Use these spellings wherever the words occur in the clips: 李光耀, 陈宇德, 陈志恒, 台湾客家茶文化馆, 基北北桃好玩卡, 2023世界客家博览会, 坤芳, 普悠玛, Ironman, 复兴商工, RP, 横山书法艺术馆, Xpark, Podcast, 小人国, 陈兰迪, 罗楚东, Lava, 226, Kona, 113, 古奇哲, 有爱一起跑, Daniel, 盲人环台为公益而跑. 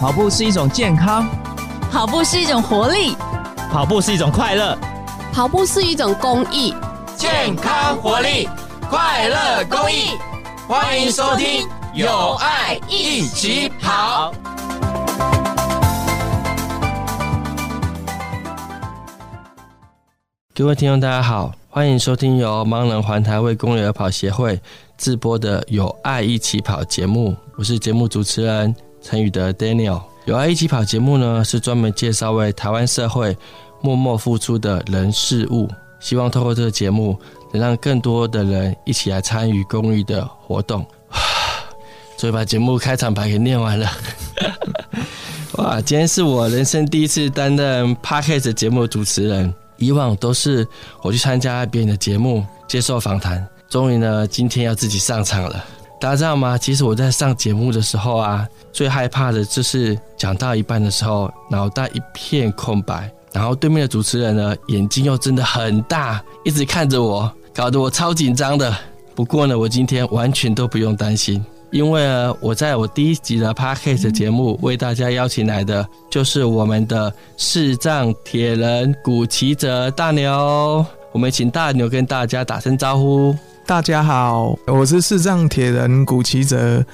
跑步是一种健康，跑步是一种活力，跑步是一种快乐，跑步是一种公益。健康、活力、快乐、公益，欢迎收听有爱一起跑。各位听众大家好，欢迎收听由盲人环台为公益而跑协会自播的有爱一起跑节目，我是节目主持人陈宇德 Daniel。 有爱一起跑节目呢，是专门介绍为台湾社会默默付出的人事物，希望透过这个节目能让更多的人一起来参与公益的活动。所以把节目开场白给念完了。哇，今天是我人生第一次担任 Podcast 节目主持人，以往都是我去参加别人的节目接受访谈，终于呢今天要自己上场了。大家知道吗，其实我在上节目的时候啊，最害怕的就是讲到一半的时候脑袋一片空白，然后对面的主持人呢眼睛又真的很大，一直看着我，搞得我超紧张的。不过呢，我今天完全都不用担心，因为呢，我在我第一集的 Podcast 节目为大家邀请来的就是我们的视障铁人古奇哲大牛，我们请大牛跟大家打声招呼。大家好，我是视障铁人古奇哲，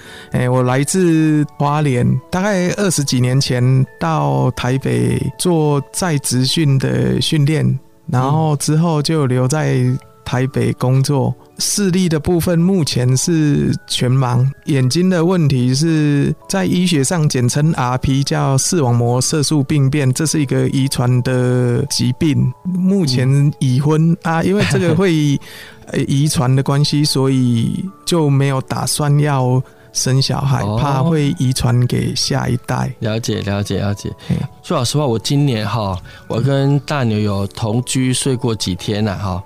我来自花莲，大概20几年前到台北做在职训的训练，然后之后就留在台北工作。视力的部分目前是全盲，眼睛的问题是在医学上简称 RP， 叫视网膜色素病变，这是一个遗传的疾病。目前已婚啊，因为这个会遗传的关系，所以就没有打算要生小孩，怕会遗传给下一代。了解了解了解。说老实话，我今年我跟大牛有同居睡过几天啊，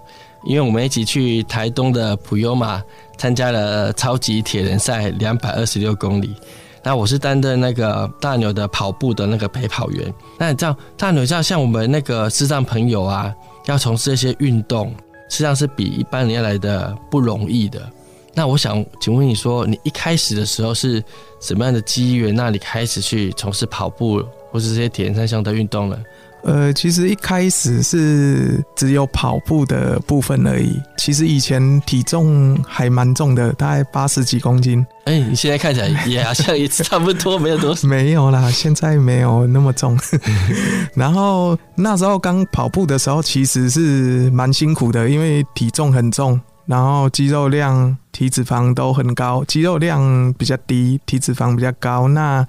因为我们一起去台东的普悠玛参加了超级铁人赛226公里，那我是担任那个大牛的跑步的那个陪跑员。那你知道大牛像我们那个视障朋友啊，要从事这些运动实际上是比一般人要来的不容易的。那我想请问你说，你一开始的时候是什么样的机缘那你开始去从事跑步或是这些铁人三项的运动呢？其实一开始是只有跑步的部分而已。其实以前体重还蛮重的，大概80几公斤。你现在看起来也好像也差不多，没有多少。没有啦，现在没有那么重。然后那时候刚跑步的时候，其实是蛮辛苦的，因为体重很重，然后肌肉量、体脂肪都很高，肌肉量比较低，体脂肪比较高。那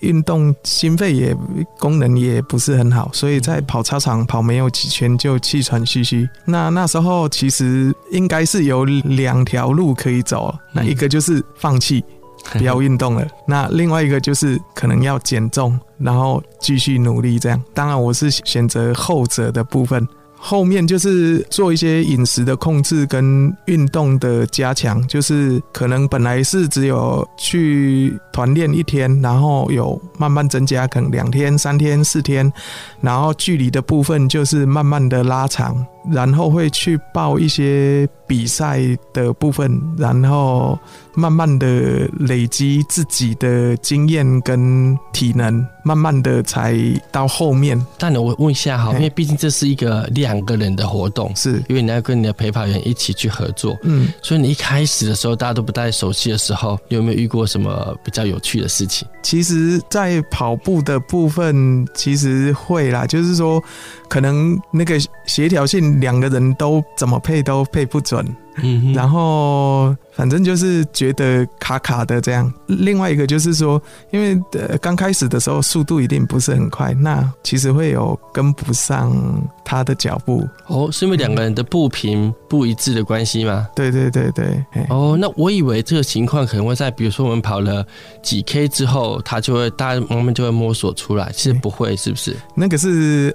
运动心肺也功能也不是很好，所以在跑操场跑没有几圈就气喘吁吁。那时候其实应该是有2条路可以走，那一个就是放弃不要运动了，那另外一个就是可能要减重然后继续努力这样。当然我是选择后者的部分，后面就是做一些饮食的控制跟运动的加强，就是可能本来是只有去团练1天，然后有慢慢增加，可能2天3天4天，然后距离的部分就是慢慢的拉长，然后会去报一些比赛的部分，然后慢慢的累积自己的经验跟体能，慢慢的才到后面。但我问一下因为毕竟这是一个2个人的活动，是因为你要跟你的陪跑员一起去合作，所以你一开始的时候大家都不太熟悉的时候，你有没有遇过什么比较有趣的事情？其实在跑步的部分其实会啦，就是说可能那个协调性2个人都怎么配都配不准，然后反正就是觉得卡卡的这样。另外一个就是说，因为刚开始的时候速度一定不是很快，那其实会有跟不上他的脚步。是因为2个人的步频不一致的关系吗？对对对对。那我以为这个情况可能会在比如说我们跑了几 K 之后，他就会大家慢慢就会摸索出来，其实不会，是不是？那个是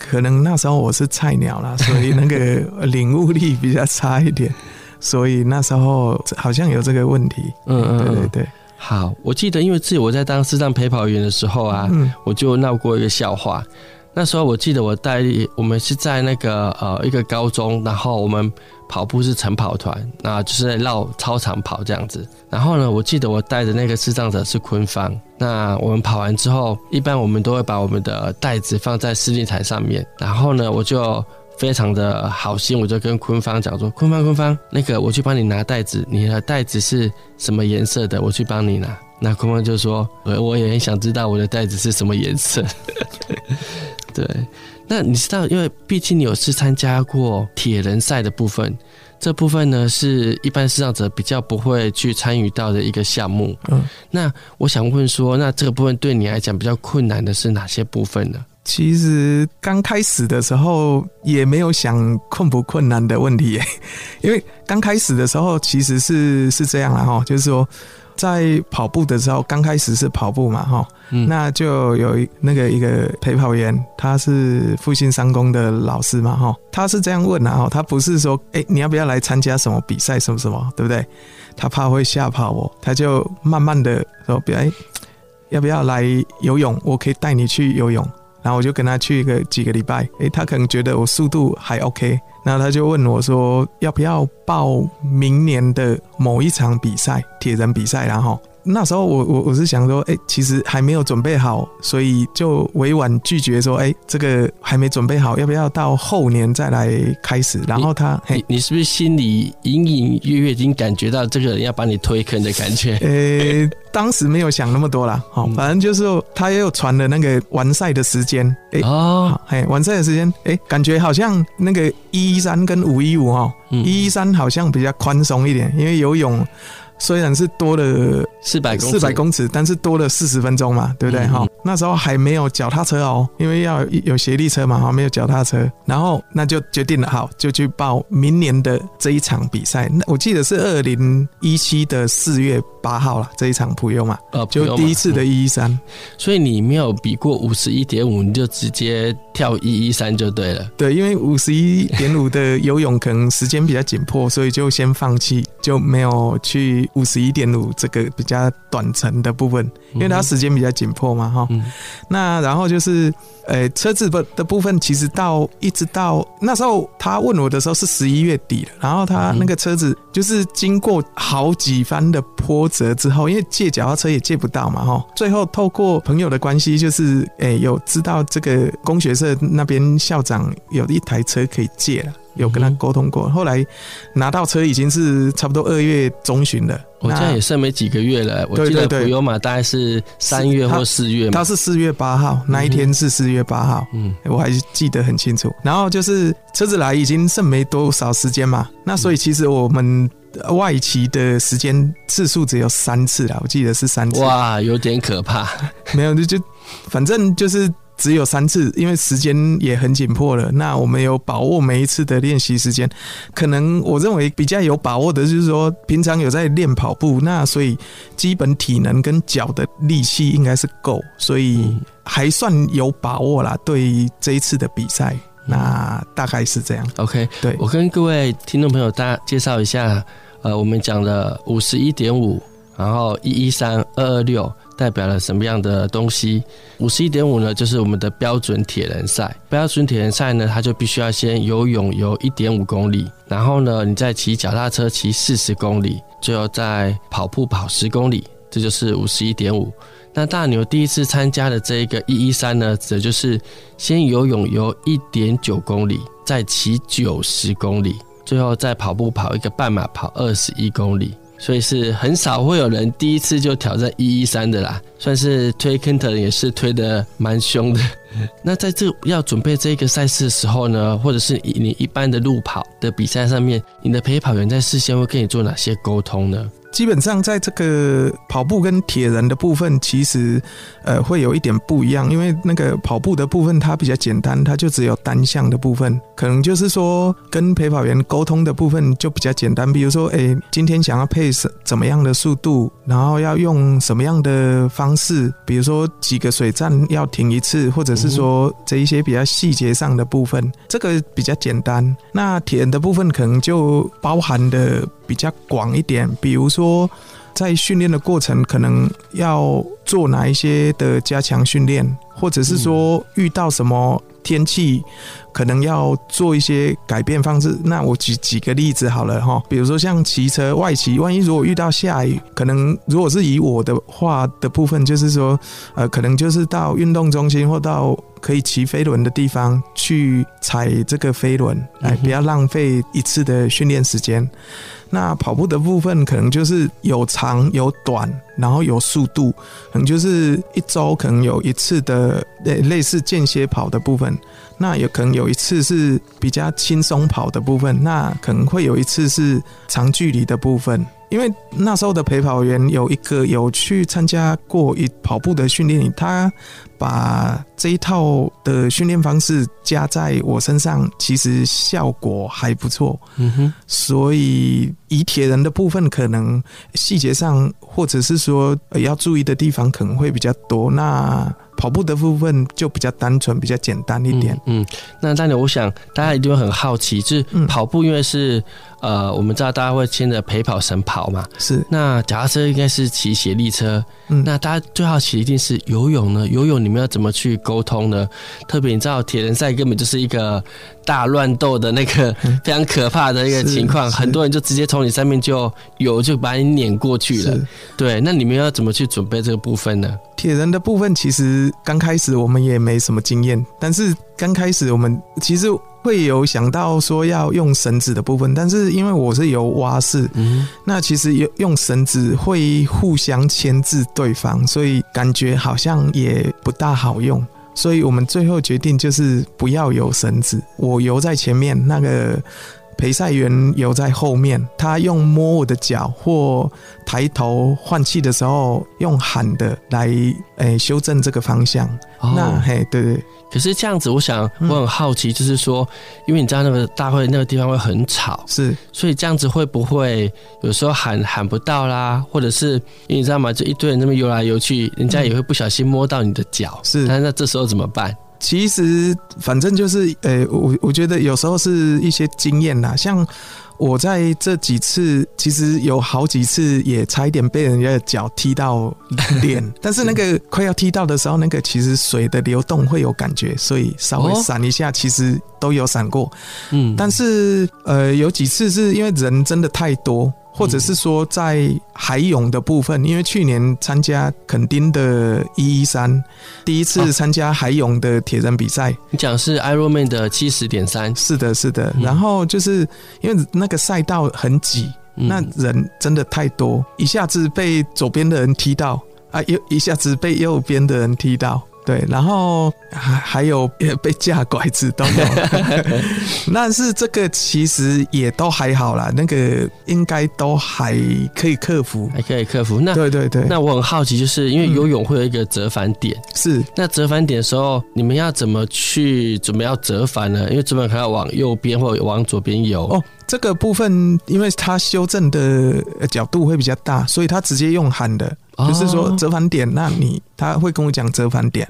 可能那时候我是菜鸟啦，所以那个领悟力比较差一点。所以那时候好像有这个问题。对对对。好，我记得因为自己我在当视障陪跑员的时候啊，我就闹过一个笑话。那时候我记得我们是在那个一个高中，然后我们跑步是晨跑团，那就是绕操场跑这样子。然后呢，我记得我带的那个视障者是坤芳。那我们跑完之后，一般我们都会把我们的袋子放在司令台上面。然后呢，我就非常的好心，我就跟坤芳讲说：“坤芳，那个我去帮你拿袋子，你的袋子是什么颜色的？我去帮你拿。”那坤芳就说：“我也很想知道我的袋子是什么颜色。”对，那你知道，因为毕竟你有是参加过铁人赛的部分，这部分呢是一般视障者比较不会去参与到的一个项目。嗯，那我想问说，那这个部分对你来讲比较困难的是哪些部分呢？其实刚开始的时候也没有想困不困难的问题耶，因为刚开始的时候其实是这样啦哈，就是说。在跑步的时候，刚开始是跑步嘛，哈、嗯，那就有那个一个陪跑员，他是复兴商工的老师嘛，哈，他是这样问啊，他不是说，你要不要来参加什么比赛什么什么，对不对？他怕会吓跑我，他就慢慢的说，要不要来游泳？我可以带你去游泳。然后我就跟他去几个礼拜，他可能觉得我速度还 OK， 那他就问我说要不要报明年的某一场比赛，铁人比赛啦齁。那时候我是想说，其实还没有准备好，所以就委婉拒绝说，这个还没准备好，要不要到后年再来开始？然后你是不是心里隐隐约约已经感觉到这个人要把你推坑的感觉？当时没有想那么多啦，好，反正就是他也有传了那个完赛的时间，完赛的时间，感觉好像那个113跟515哈，113好像比较宽松一点，因为游泳虽然是多了400公尺，但是多了40分钟嘛，对不对？那时候还没有脚踏车哦，因为要有协力车嘛，没有脚踏车。然后那就决定了，好，就去报明年的这一场比赛。那我记得是2017的4月8号啦，这一场普悠嘛，就第一次的113。所以你没有比过 51.5， 你就直接跳113就对了。对，因为 51.5 的游泳可能时间比较紧迫，所以就先放弃，就没有去 51.5 这个比较短程的部分，因为它时间比较紧迫嘛，哈、嗯。那然后就是，车子的部分，其实一直到那时候他问我的时候是11月底了，然后他那个车子就是经过好几番的波折之后，因为借脚踏车也借不到嘛，哈。最后透过朋友的关系，就是有知道这个工学社那边校长有一台车可以借了。有跟他沟通过，后来拿到车已经是差不多2月中旬了。我现在也剩没几个月了，我记得普悠玛大概是3月或4月嘛。他是4月8号，那一天是4月8号，我还记得很清楚。然后就是车子来已经剩没多少时间嘛，那所以其实我们外骑的时间次数只有3次啦，我记得是3次。哇，有点可怕。没有，就反正就是。只有3次，因为时间也很紧迫了。那我们有把握每一次的练习时间，可能我认为比较有把握的就是说，平常有在练跑步，那所以基本体能跟脚的力气应该是够，所以还算有把握啦。对于这一次的比赛，那大概是这样。OK， 对，我跟各位听众朋友大家介绍一下，我们讲的 51.5， 然后113、226。代表了什么样的东西？ 51.5 呢，就是我们的标准铁人赛。标准铁人赛呢，它就必须要先游泳游 1.5 公里，然后呢，你再骑脚踏车骑40公里，最后再跑步跑10公里，这就是 51.5。那大牛第一次参加的这个113呢，指的就是先游泳游 1.9 公里，再骑90公里，最后再跑步跑一个半马跑21公里。所以是很少会有人第一次就挑战113的啦，算是推坑的人也是推的蛮凶的。那在这要准备这个赛事的时候呢，或者是你一般的路跑的比赛上面，你的陪跑员在事先会跟你做哪些沟通呢？基本上在这个跑步跟铁人的部分，其实会有一点不一样，因为那个跑步的部分它比较简单，它就只有单项的部分，可能就是说跟陪跑员沟通的部分就比较简单，比如说今天想要配怎么样的速度，然后要用什么样的方式，比如说几个水站要停一次，或者是说这一些比较细节上的部分，这个比较简单。那铁人的部分可能就包含的比较广一点，比如说在训练的过程可能要做哪一些的加强训练，或者是说遇到什么天气可能要做一些改变方式。那我举几个例子好了，比如说像骑车外骑，万一如果遇到下雨，可能如果是以我的话的部分，就是说可能就是到运动中心或到可以骑飞轮的地方去踩这个飞轮，来不要浪费一次的训练时间。那跑步的部分可能就是有长有短，然后有速度，可能就是一周可能有一次的类似间歇跑的部分，那有可能有一次是比较轻松跑的部分，那可能会有一次是长距离的部分。因为那时候的陪跑员有一个有去参加过一跑步的训练营，他把这一套的训练方式加在我身上，其实效果还不错。所以以铁人的部分可能细节上或者是说要注意的地方可能会比较多，那跑步的部分就比较单纯比较简单一点。那Daniel，我想大家一定会很好奇，就是跑步因为是我们知道大家会牵着陪跑绳跑嘛，是，那脚踏车应该是骑协力车，那大家最好奇一定是游泳呢，游泳你们要怎么去沟通呢？特别你知道铁人赛根本就是一个大乱斗的那个非常可怕的一个情况，很多人就直接从你上面就把你碾过去了。对，那你们要怎么去准备这个部分呢？铁人的部分其实刚开始我们也没什么经验，但是刚开始我们其实会有想到说要用绳子的部分，但是因为我是游蛙式，那其实用绳子会互相牵制对方，所以感觉好像也不大好用，所以我们最后决定就是不要游绳子，我游在前面，那个陪赛员游在后面，他用摸我的脚或抬头换气的时候用喊的来修正这个方向。那嘿，对对。可是这样子，我想我很好奇，就是说，因为你知道那个大会那个地方会很吵，是，所以这样子会不会有时候喊不到啦，或者是因为你知道吗？就一堆人那么游来游去，人家也会不小心摸到你的脚，是。那这时候怎么办？其实反正就是我觉得有时候是一些经验啦，像我在这几次其实有好几次也差一点被人家的脚踢到脸，但是那个快要踢到的时候，那个其实水的流动会有感觉，所以稍微闪一下其实都有闪过。但是有几次是因为人真的太多，或者是说在海泳的部分，因为去年参加垦丁的113，第一次参加海泳的铁人比赛。你讲是 Ironman 的 70.3？ 是的是的。然后就是因为那个赛道很挤，那人真的太多，一下子被左边的人踢到一下子被右边的人踢到，对，然后还有被架拐子都有。但是这个其实也都还好啦，那个应该都还可以克服，还可以克服。那对对对。那我很好奇，就是因为游泳会有一个折返点，是。那折返点的时候，你们要怎么去准备要折返呢？因为准备可能要往右边或往左边游。这个部分因为它修正的角度会比较大，所以它直接用喊的，就是说折返点，那他会跟我讲折返点，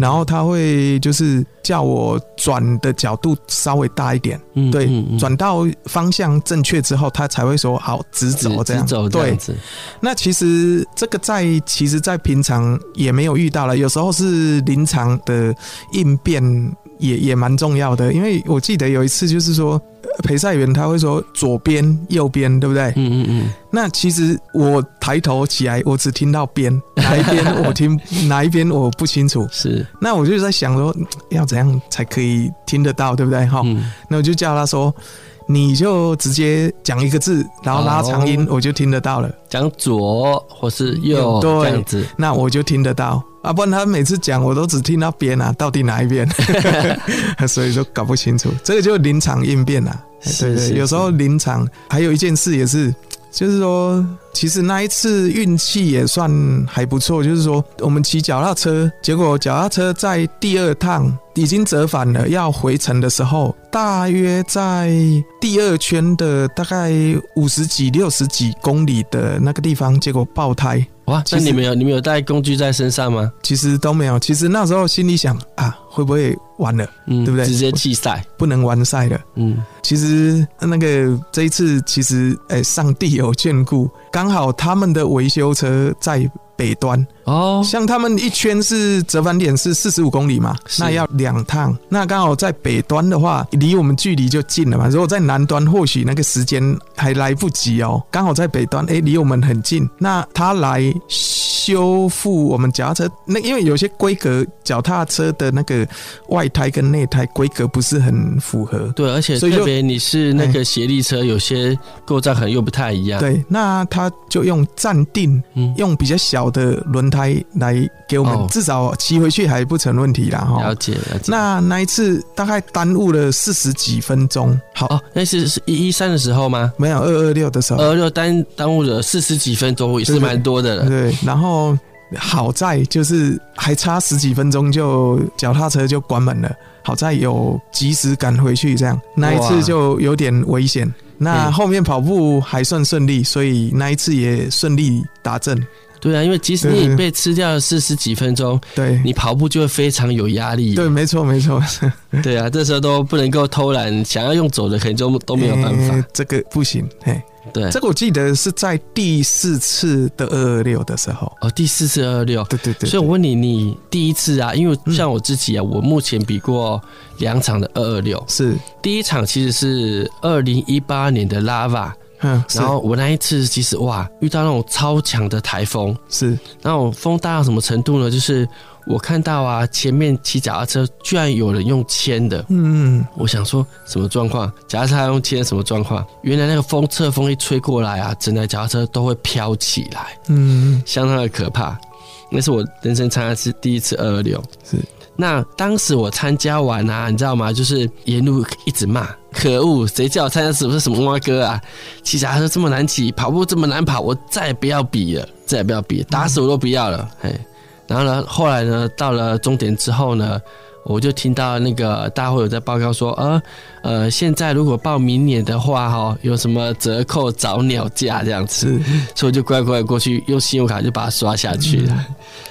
然后他会就是叫我转的角度稍微大一点，对，转到方向正确之后，他才会说好直走这样，直走这样子。对，那其实这个其实在平常也没有遇到了，有时候是临场的应变也蛮重要的，因为我记得有一次就是说陪赛员他会说左边右边，对不对？那其实我抬头起来，我只听到边，哪一边我听哪一边我不清楚，是。那我就在想说要怎样才可以听得到，对不对？那我就叫他说你就直接讲一个字，然后拉长音，我就听得到了。讲左或是右，这样子，那我就听得到。不然他每次讲我都只听到边啊，到底哪一边？所以就搞不清楚。这个就临场应变啊，对对，有时候临场。还有一件事也是，就是说，其实那一次运气也算还不错。就是说，我们骑脚踏车，结果脚踏车在第二趟已经折返了，要回程的时候，大约在第二圈的大概50几、60几公里的那个地方，结果爆胎。哇！那你们有带工具在身上吗？其实都没有。其实那时候心里想啊，会不会完了、对不对？直接弃赛，不能完赛了。其实那个这一次其实上帝有眷顾，刚好他们的维修车在北端哦，像他们一圈是折返点是45公里嘛，那要两趟，那刚好在北端的话离我们距离就近了嘛，如果在南端或许那个时间还来不及哦，刚好在北端离我们很近，那他来修复我们脚踏车，那因为有些规格脚踏车的那个外胎跟内胎规格不是很符合，对，而且特别你是那个协力车有些构造可能又不太一样，对，那他就用暂定、用比较小的轮胎来给我们、至少骑回去还不成问题啦。了解了解。那一次大概耽误了40几分钟。好，那次是113的时候吗？没有，226的时候。226耽误了40几分钟也是蛮多的了。对，然后好在就是还差十几分钟就脚踏车就关门了，好在有及时赶回去，这样那一次就有点危险，那后面跑步还算顺利，所以那一次也顺利达阵。对啊，因为即使你被吃掉了40几分钟，对，你跑步就会非常有压力。对，没错没错。对啊，这时候都不能够偷懒，想要用走的可能就都没有办法。这个不行。对，这个我记得是在第4次的226的时候。哦，第4次226。对对对。所以我问你，你第一次啊，因为像我自己啊，我目前比过两场的226。是。第一场其实是2018年的 Lava。然后我那一次其实哇，遇到那种超强的台风，是那种风大到什么程度呢？就是我看到啊，前面骑脚踏车居然有人用牵的，我想说什么状况？脚踏车用牵什么状况？原来那个风侧风一吹过来啊，整台脚踏车都会飘起来，相当的可怕。那是我人生参加是第一次226，是。那当时我参加完啊，你知道吗？就是沿路一直骂，可恶！谁叫我参加什么什么蛙哥啊？骑脚踏车这么难骑，跑步这么难跑，我再也不要比了，再也不要比了，打死我都不要了。然后呢，后来呢，到了终点之后呢，我就听到那个大会有在报告说，现在如果报明年的话，有什么折扣早鸟价这样子，所以我就乖乖过去用信用卡就把它刷下去了。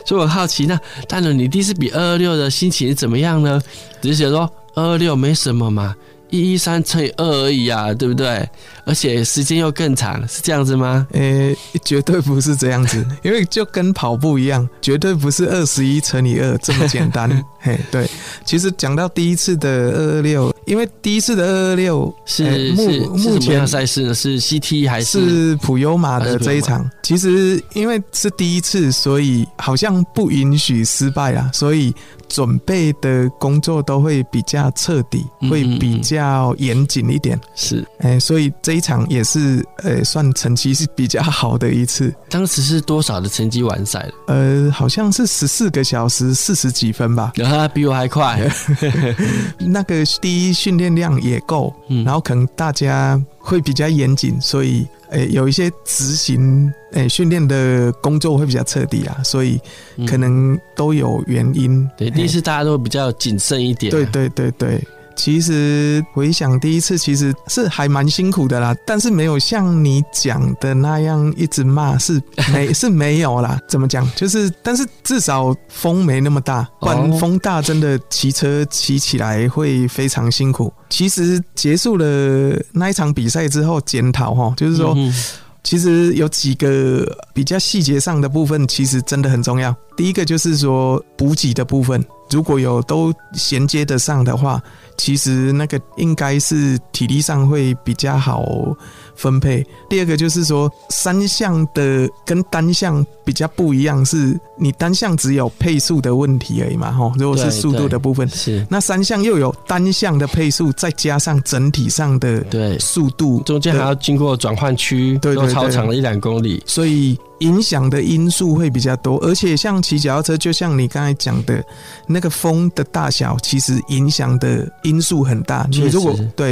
所以我好奇，那大伦你第一次比226的心情怎么样呢？只是觉得说226没什么嘛，113乘以2而已啊，对不对？而且时间又更长，是这样子吗？绝对不是这样子，因为就跟跑步一样，绝对不是21乘以2这么简单。嘿，对，其实讲到第一次的226，因为第一次的226 是什么样的赛事呢？是 CT 还是普悠玛的这一场？其实因为是第一次，所以好像不允许失败啦，所以准备的工作都会比较彻底，会比较严谨一点。是，所以这一场也是算成绩是比较好的一次。当时是多少的成绩完赛了？好像是14个小时40几分吧。比我还快。那个第一训练量也够，然后可能大家会比较严谨，所以有一些执行训练的工作会比较彻底啊，所以可能都有原因。对，第一次大家都比较谨慎一点。对对对对。其实回想第一次其实是还蛮辛苦的啦，但是没有像你讲的那样一直骂，是没有啦。怎么讲，就是但是至少风没那么大，不然风大真的骑车骑起来会非常辛苦。其实结束了那一场比赛之后检讨，就是说其实有几个比较细节上的部分其实真的很重要。第一个就是说补给的部分，如果有都衔接得上的话，其实那个应该是体力上会比较好分配。第二个就是说三项的跟单项比较不一样，是你单项只有配速的问题而已嘛，如果是速度的部分，是那三项又有单项的配速，再加上整体上的速度，中间还要经过转换区，都超长了1-2公里，所以影响的因素会比较多。而且像骑脚踏车就像你刚才讲的那个风的大小，其实影响的因素很大。你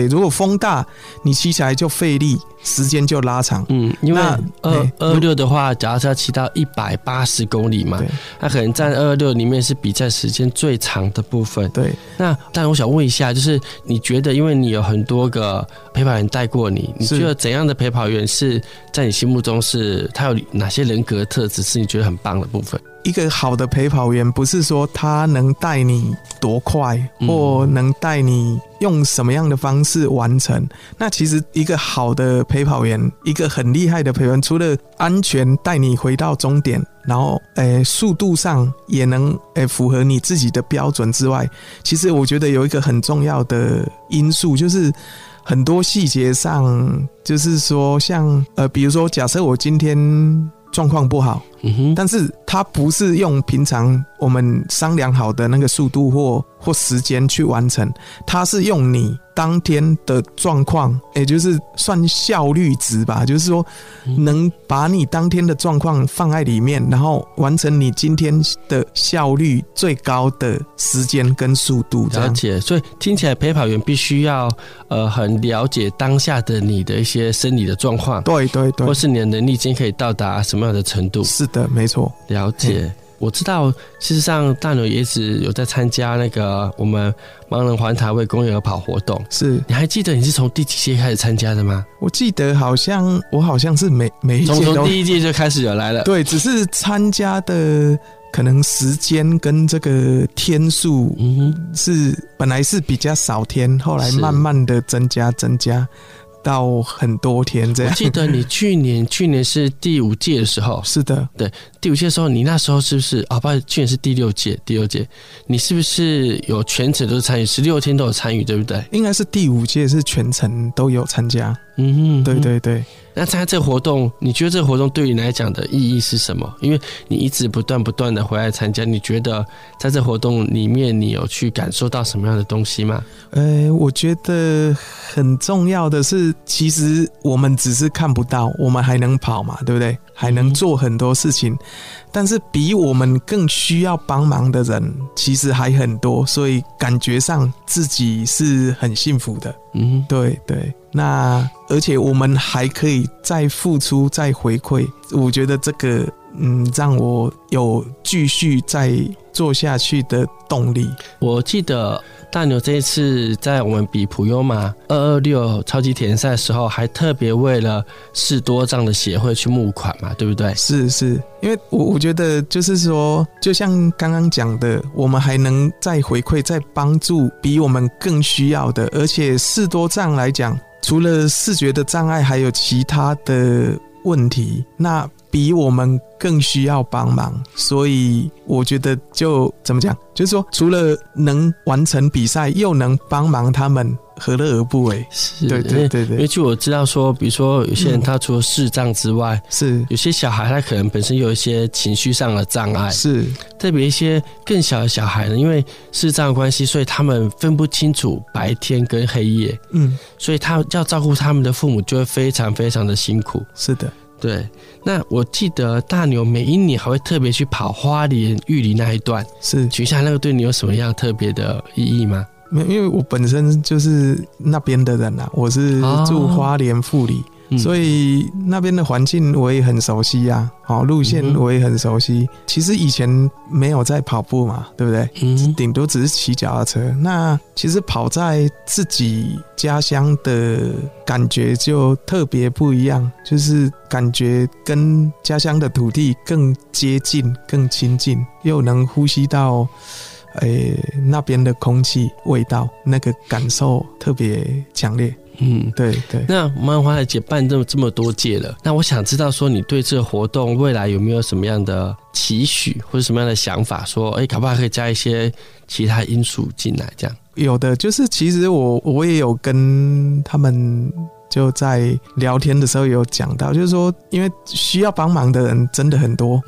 如果风大，你骑起来就费力，时间就拉长。因为226的话脚踏车骑到180公里嘛，那可能占226里面是比赛时间最长的部分。对，那但我想问一下，就是你觉得因为你有很多个陪跑员带过你，你觉得怎样的陪跑员是在你心目中是他有哪些人格特质是你觉得很棒的部分？一个好的陪跑员不是说他能带你多快或能带你用什么样的方式完成，那其实一个好的陪跑员，一个很厉害的陪跑员，除了安全带你回到终点，然后速度上也能符合你自己的标准之外，其实我觉得有一个很重要的因素，就是很多细节上，就是说像比如说假设我今天状况不好，但是他不是用平常我们商量好的那个速度或时间去完成，他是用你当天的状况，也就是算效率值吧，就是说能把你当天的状况放在里面，然后完成你今天的效率最高的时间跟速度这样。了解，所以听起来陪跑员必须要很了解当下的你的一些生理的状况，对对对，或是你的能力已经可以到达什么样的程度。是的，没错。了解。我知道事实上大牛也一直有在参加那个我们盲人环台为公园而跑活动，是，你还记得你是从第几届开始参加的吗？我记得好像是每一届都从第一届就开始有来了，对，只是参加的可能时间跟这个天数是本来是比较少天，后来慢慢的增加到很多天这样。我记得你去年是第五届的时候，是的，对，第五届的时候，你那时候是不是啊？不，去年是第六届，你是不是有全程都参与，16天都有参与，对不对？应该是第五届是全程都有参加。对对对。那参加这个活动，你觉得这个活动对你来讲的意义是什么？因为你一直不断的回来参加，你觉得在这活动里面，你有去感受到什么样的东西吗？我觉得很重要的是，其实我们只是看不到，我们还能跑嘛，对不对？还能做很多事情，但是比我们更需要帮忙的人其实还很多，所以感觉上自己是很幸福的。对对。那而且我们还可以再付出再回馈，我觉得这个让我有继续再做下去的动力。我记得大牛这一次在我们比普悠玛226超级铁人赛的时候，还特别为了视多障的协会去募款嘛，对不对？是是，因为我觉得就是说，就像刚刚讲的，我们还能再回馈再帮助比我们更需要的，而且视多障来讲，除了视觉的障碍还有其他的问题，那比我们更需要帮忙，所以我觉得就怎么讲，就是说除了能完成比赛又能帮忙他们，何乐而不为？是，对对对对。因为据我知道说，比如说有些人他除了视障之外，是有些小孩他可能本身有一些情绪上的障碍，是特别一些更小的小孩呢，因为视障的关系，所以他们分不清楚白天跟黑夜，所以他要照顾他们的父母就会非常非常的辛苦。是的，对。那我记得大牛每一年还会特别去跑花莲玉里那一段，是，举一下那个对你有什么样特别的意义吗？因为我本身就是那边的人啊，我是住花莲富里，所以那边的环境我也很熟悉啊，路线我也很熟悉。其实以前没有在跑步嘛，对不对？顶多只是骑脚踏车。那其实跑在自己家乡的感觉就特别不一样，就是感觉跟家乡的土地更接近、更亲近，又能呼吸到那边的空气味道，那个感受特别强烈。对对。那盲人环台姐办这么多届了，那我想知道说，你对这个活动未来有没有什么样的期许，或者什么样的想法？说，搞不好可以加一些其他因素进来，这样。有的，就是其实我也有跟他们就在聊天的时候有讲到，就是说，因为需要帮忙的人真的很多，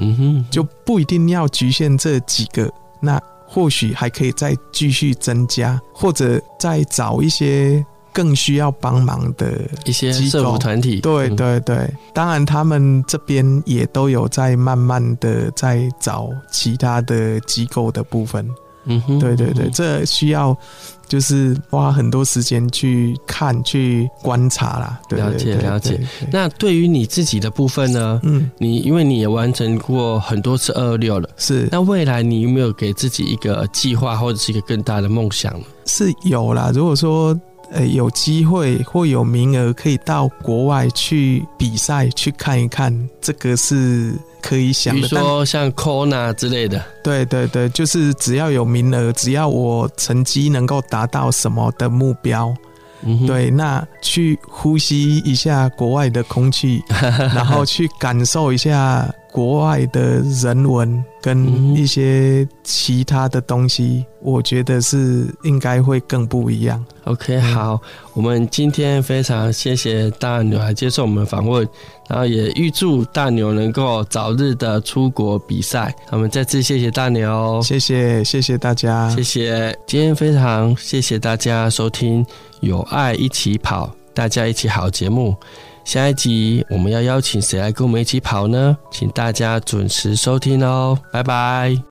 就不一定要局限这几个。那或许还可以再继续增加，或者再找一些更需要帮忙的一些社福团体。对对对，当然他们这边也都有在慢慢的在找其他的机构的部分。对对对，这需要就是花很多时间去看、去观察啦。对对对对，了解了解。那对于你自己的部分呢？你因为你也完成过很多次226了，是。那未来你有没有给自己一个计划，或者是一个更大的梦想呢？是有啦。如果说有机会或有名额可以到国外去比赛，去看一看，这个是可以想的。比如说像 Kona 之类的。对对对，就是只要有名额，只要我成绩能够达到什么的目标，对，那去呼吸一下国外的空气，然后去感受一下国外的人文跟一些其他的东西，我觉得是应该会更不一样。 OK， 好，我们今天非常谢谢大牛来接受我们访问，然后也预祝大牛能够早日的出国比赛。我们再次谢谢大牛，谢谢大家，谢谢。今天非常谢谢大家收听有爱一起跑，大家一起好节目。下一集我们要邀请谁来跟我们一起跑呢？请大家准时收听哦，拜拜。